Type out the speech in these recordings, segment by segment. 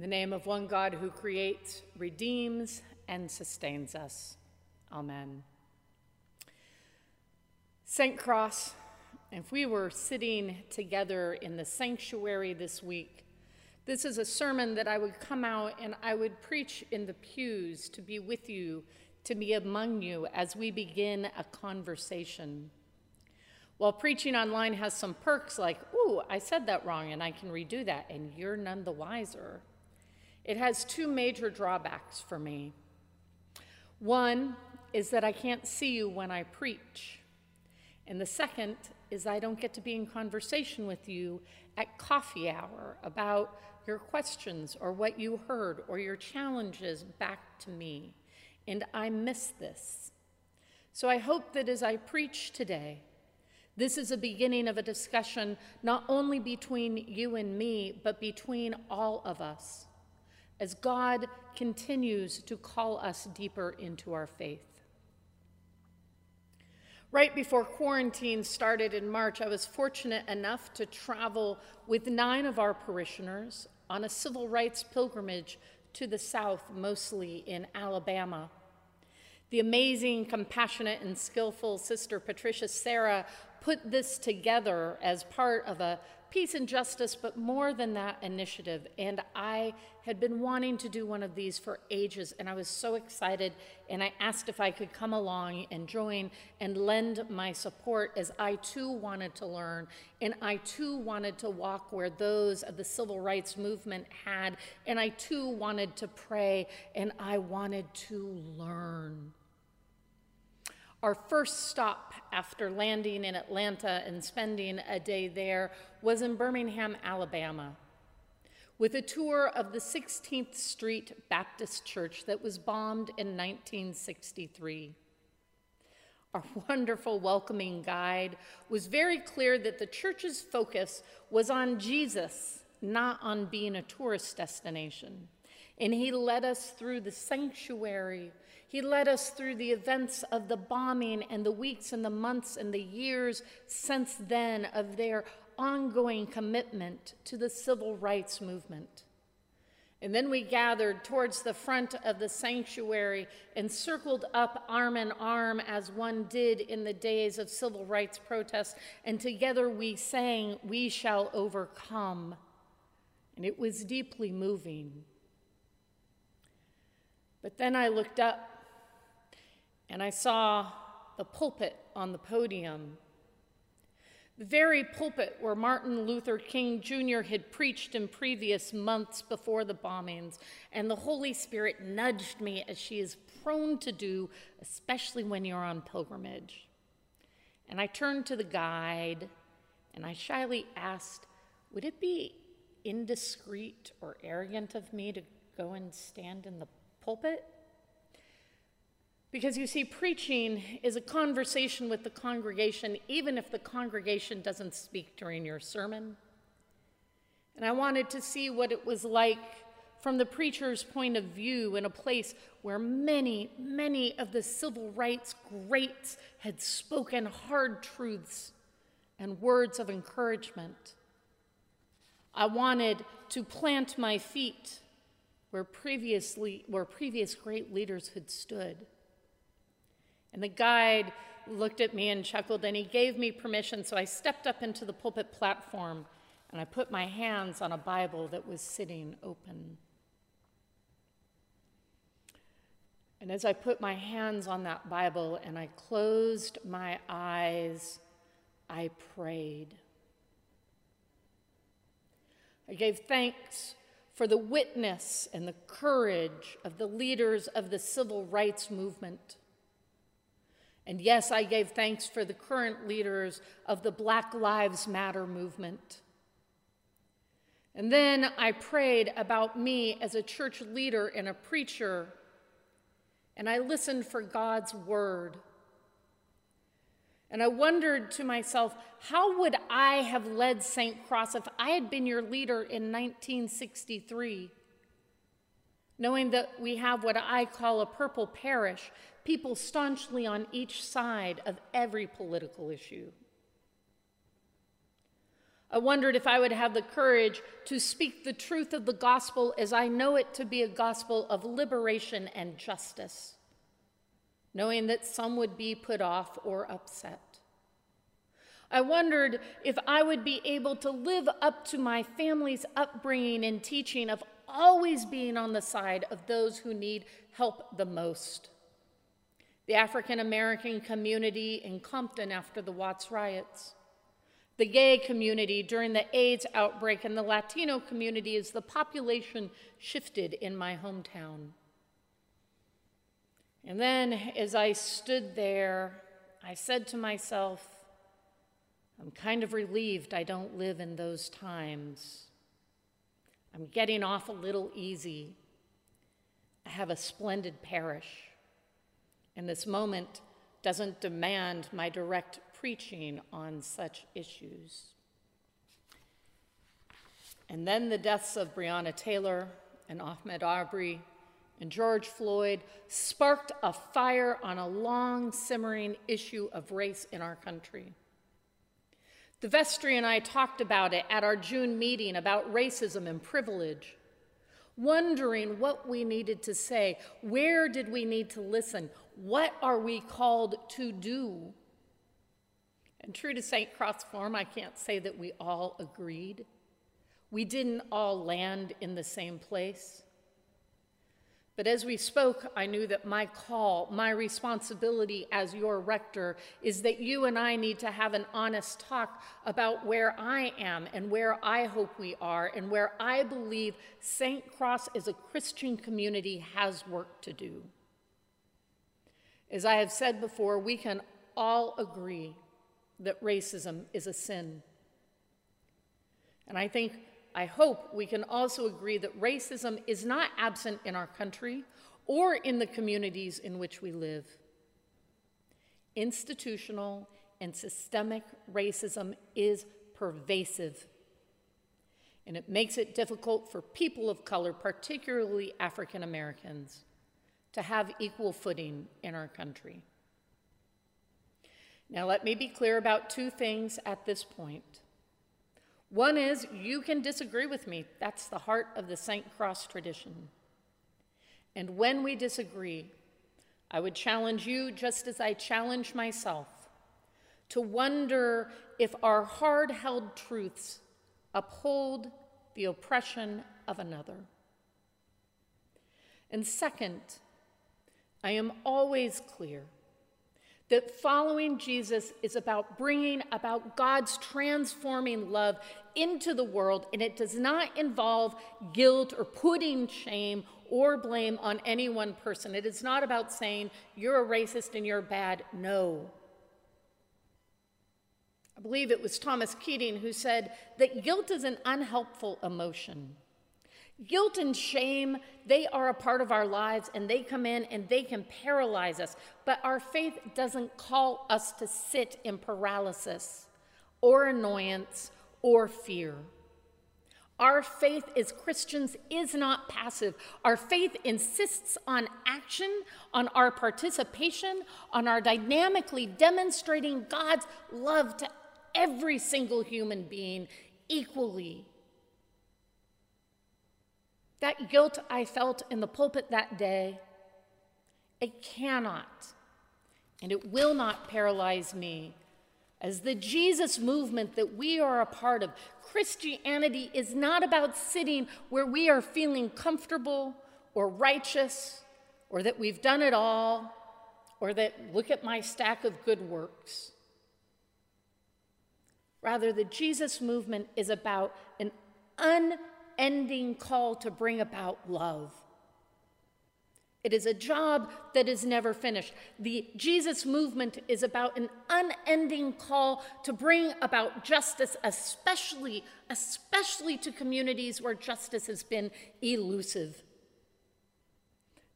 In the name of one God who creates, redeems, and sustains us. Amen. St. Cross, if we were sitting together in the sanctuary this week, this is a sermon that I would come out and I would preach in the pews to be with you, to be among you as we begin a conversation. While preaching online has some perks like, ooh, I said that wrong and I can redo that, and you're none the wiser, it has two major drawbacks for me. One is that I can't see you when I preach. And the second is I don't get to be in conversation with you at coffee hour about your questions or what you heard or your challenges back to me. And I miss this. So I hope that as I preach today, this is a beginning of a discussion not only between you and me, but between all of us, as God continues to call us deeper into our faith. Right before quarantine started in March, I was fortunate enough to travel with 9 of our parishioners on a civil rights pilgrimage to the South, mostly in Alabama. The amazing, compassionate, and skillful Sister Patricia Sarah put this together as part of a peace and justice, but more than that, initiative. And I had been wanting to do one of these for ages, and I was so excited, and I asked if I could come along and join and lend my support, as I too wanted to learn, and I too wanted to walk where those of the civil rights movement had, and I too wanted to pray, and I wanted to learn. Our first stop after landing in Atlanta and spending a day there was in Birmingham, Alabama, with a tour of the 16th Street Baptist Church that was bombed in 1963. Our wonderful welcoming guide was very clear that the church's focus was on Jesus, not on being a tourist destination. And he led us through the sanctuary. He led us through the events of the bombing and the weeks and the months and the years since then of their ongoing commitment to the civil rights movement. And then we gathered towards the front of the sanctuary and circled up arm in arm as one did in the days of civil rights protests. And together we sang, "We Shall Overcome." And it was deeply moving. But then I looked up and I saw the pulpit on the podium, the very pulpit where Martin Luther King Jr. had preached in previous months before the bombings, and the Holy Spirit nudged me, as she is prone to do, especially when you're on pilgrimage. And I turned to the guide and I shyly asked, would it be indiscreet or arrogant of me to go and stand in the pulpit? Because you see, preaching is a conversation with the congregation, even if the congregation doesn't speak during your sermon. And I wanted to see what it was like from the preacher's point of view in a place where many, many of the civil rights greats had spoken hard truths and words of encouragement. I wanted to plant my feet where previous great leaders had stood. And the guide looked at me and chuckled, and he gave me permission, so I stepped up into the pulpit platform, and I put my hands on a Bible that was sitting open. And as I put my hands on that Bible and I closed my eyes, I prayed. I gave thanks for the witness and the courage of the leaders of the civil rights movement. And yes, I gave thanks for the current leaders of the Black Lives Matter movement. And then I prayed about me as a church leader and a preacher, and I listened for God's word. And I wondered to myself, how would I have led St. Cross if I had been your leader in 1963? Knowing that we have what I call a purple parish, people staunchly on each side of every political issue. I wondered if I would have the courage to speak the truth of the gospel as I know it to be a gospel of liberation and justice, knowing that some would be put off or upset. I wondered if I would be able to live up to my family's upbringing and teaching of always being on the side of those who need help the most. The African American community in Compton after the Watts riots, the gay community during the AIDS outbreak, and the Latino community as the population shifted in my hometown. And then as I stood there, I said to myself, I'm kind of relieved I don't live in those times. I'm getting off a little easy. I have a splendid parish, and this moment doesn't demand my direct preaching on such issues. And then the deaths of Breonna Taylor and Ahmaud Arbery and George Floyd sparked a fire on a long simmering issue of race in our country. The vestry and I talked about it at our June meeting about racism and privilege, wondering what we needed to say, where did we need to listen, what are we called to do? And true to St. Cross form, I can't say that we all agreed. We didn't all land in the same place. But as we spoke, I knew that my call, my responsibility as your rector, is that you and I need to have an honest talk about where I am and where I hope we are and where I believe St. Cross as a Christian community has work to do. As I have said before, we can all agree that racism is a sin. And I hope we can also agree that racism is not absent in our country or in the communities in which we live. Institutional and systemic racism is pervasive, and it makes it difficult for people of color, particularly African Americans, to have equal footing in our country. Now, let me be clear about two things at this point. One is, you can disagree with me. That's the heart of the St. Cross tradition. And when we disagree, I would challenge you, just as I challenge myself, to wonder if our hard-held truths uphold the oppression of another. And second, I am always clear that following Jesus is about bringing about God's transforming love into the world, and it does not involve guilt or putting shame or blame on any one person. It is not about saying, you're a racist and you're bad. No. I believe it was Thomas Keating who said that guilt is an unhelpful emotion. Guilt and shame, they are a part of our lives, and they come in and they can paralyze us. But our faith doesn't call us to sit in paralysis or annoyance or fear. Our faith as Christians is not passive. Our faith insists on action, on our participation, on our dynamically demonstrating God's love to every single human being equally. That guilt I felt in the pulpit that day, it cannot and it will not paralyze me. As the Jesus movement that we are a part of, Christianity is not about sitting where we are feeling comfortable or righteous or that we've done it all or that look at my stack of good works. Rather, the Jesus movement is about an unending call to bring about love. It is a job that is never finished. The Jesus movement is about an unending call to bring about justice, especially to communities where justice has been elusive.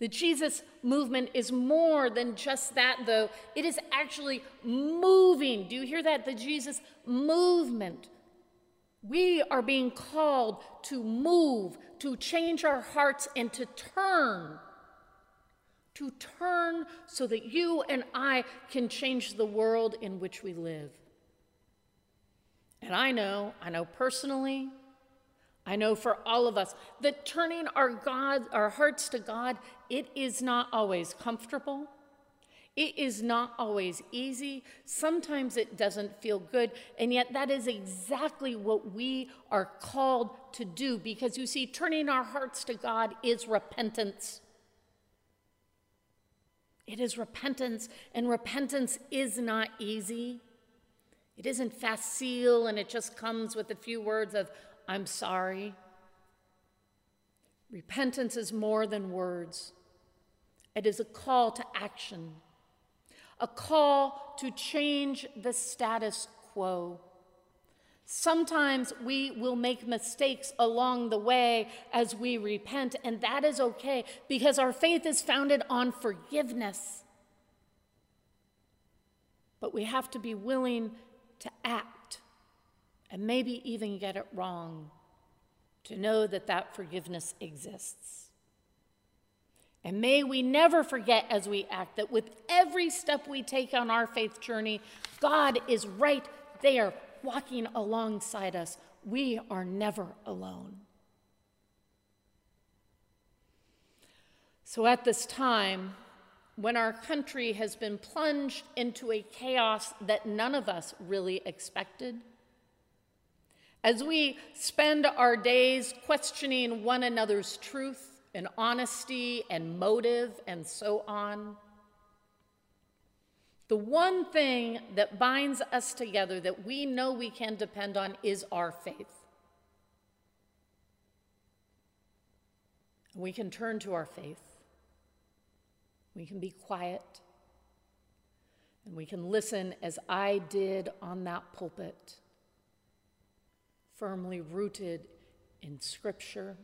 The Jesus movement is more than just that, though. It is actually moving. Do you hear that? The Jesus movement. We are being called to move, to change our hearts, and to turn so that you and I can change the world in which we live. And I know personally, I know for all of us, that turning our hearts to God, it is not always comfortable. It is not always easy. Sometimes it doesn't feel good, and yet that is exactly what we are called to do, because you see, turning our hearts to God is repentance. It is repentance, and repentance is not easy. It isn't facile, and it just comes with a few words of, "I'm sorry." Repentance is more than words. It is a call to action, a call to change the status quo. Sometimes we will make mistakes along the way as we repent, and that is okay, because our faith is founded on forgiveness. But we have to be willing to act and maybe even get it wrong, to know that that forgiveness exists. And may we never forget as we act that with every step we take on our faith journey, God is right there walking alongside us. We are never alone. So at this time, when our country has been plunged into a chaos that none of us really expected, as we spend our days questioning one another's truth, and honesty, and motive, and so on, the one thing that binds us together that we know we can depend on is our faith. We can turn to our faith. We can be quiet. And we can listen as I did on that pulpit, firmly rooted in Scripture,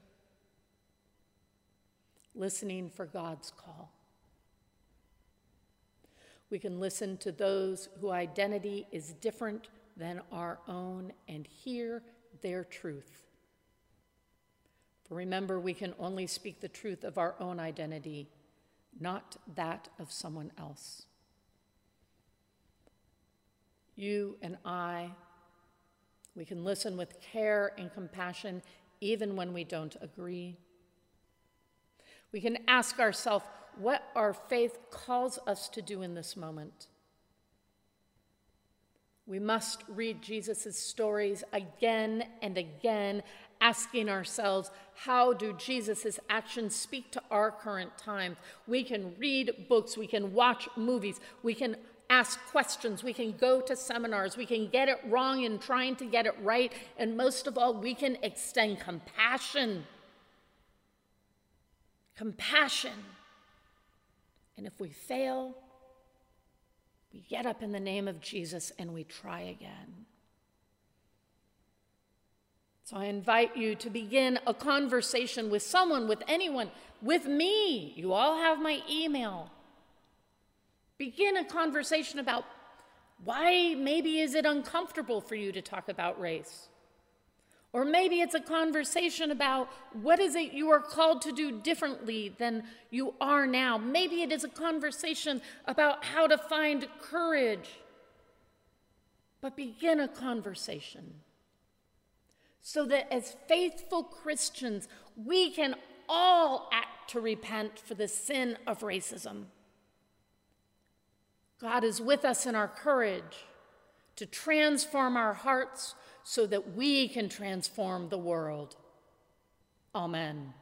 listening for God's call. We can listen to those whose identity is different than our own and hear their truth. For remember, we can only speak the truth of our own identity, not that of someone else. You and I, we can listen with care and compassion even when we don't agree. We can ask ourselves what our faith calls us to do in this moment. We must read Jesus' stories again and again, asking ourselves, how do Jesus' actions speak to our current times? We can read books, we can watch movies, we can ask questions, we can go to seminars, we can get it wrong in trying to get it right, and most of all, we can extend compassion. Compassion. And if we fail, we get up in the name of Jesus and we try again. So I invite you to begin a conversation with someone, with anyone, with me. You all have my email. Begin a conversation about why maybe is it uncomfortable for you to talk about race? Or maybe it's a conversation about what is it you are called to do differently than you are now. Maybe it is a conversation about how to find courage. But begin a conversation so that as faithful Christians, we can all act to repent for the sin of racism. God is with us in our courage to transform our hearts so that we can transform the world. Amen.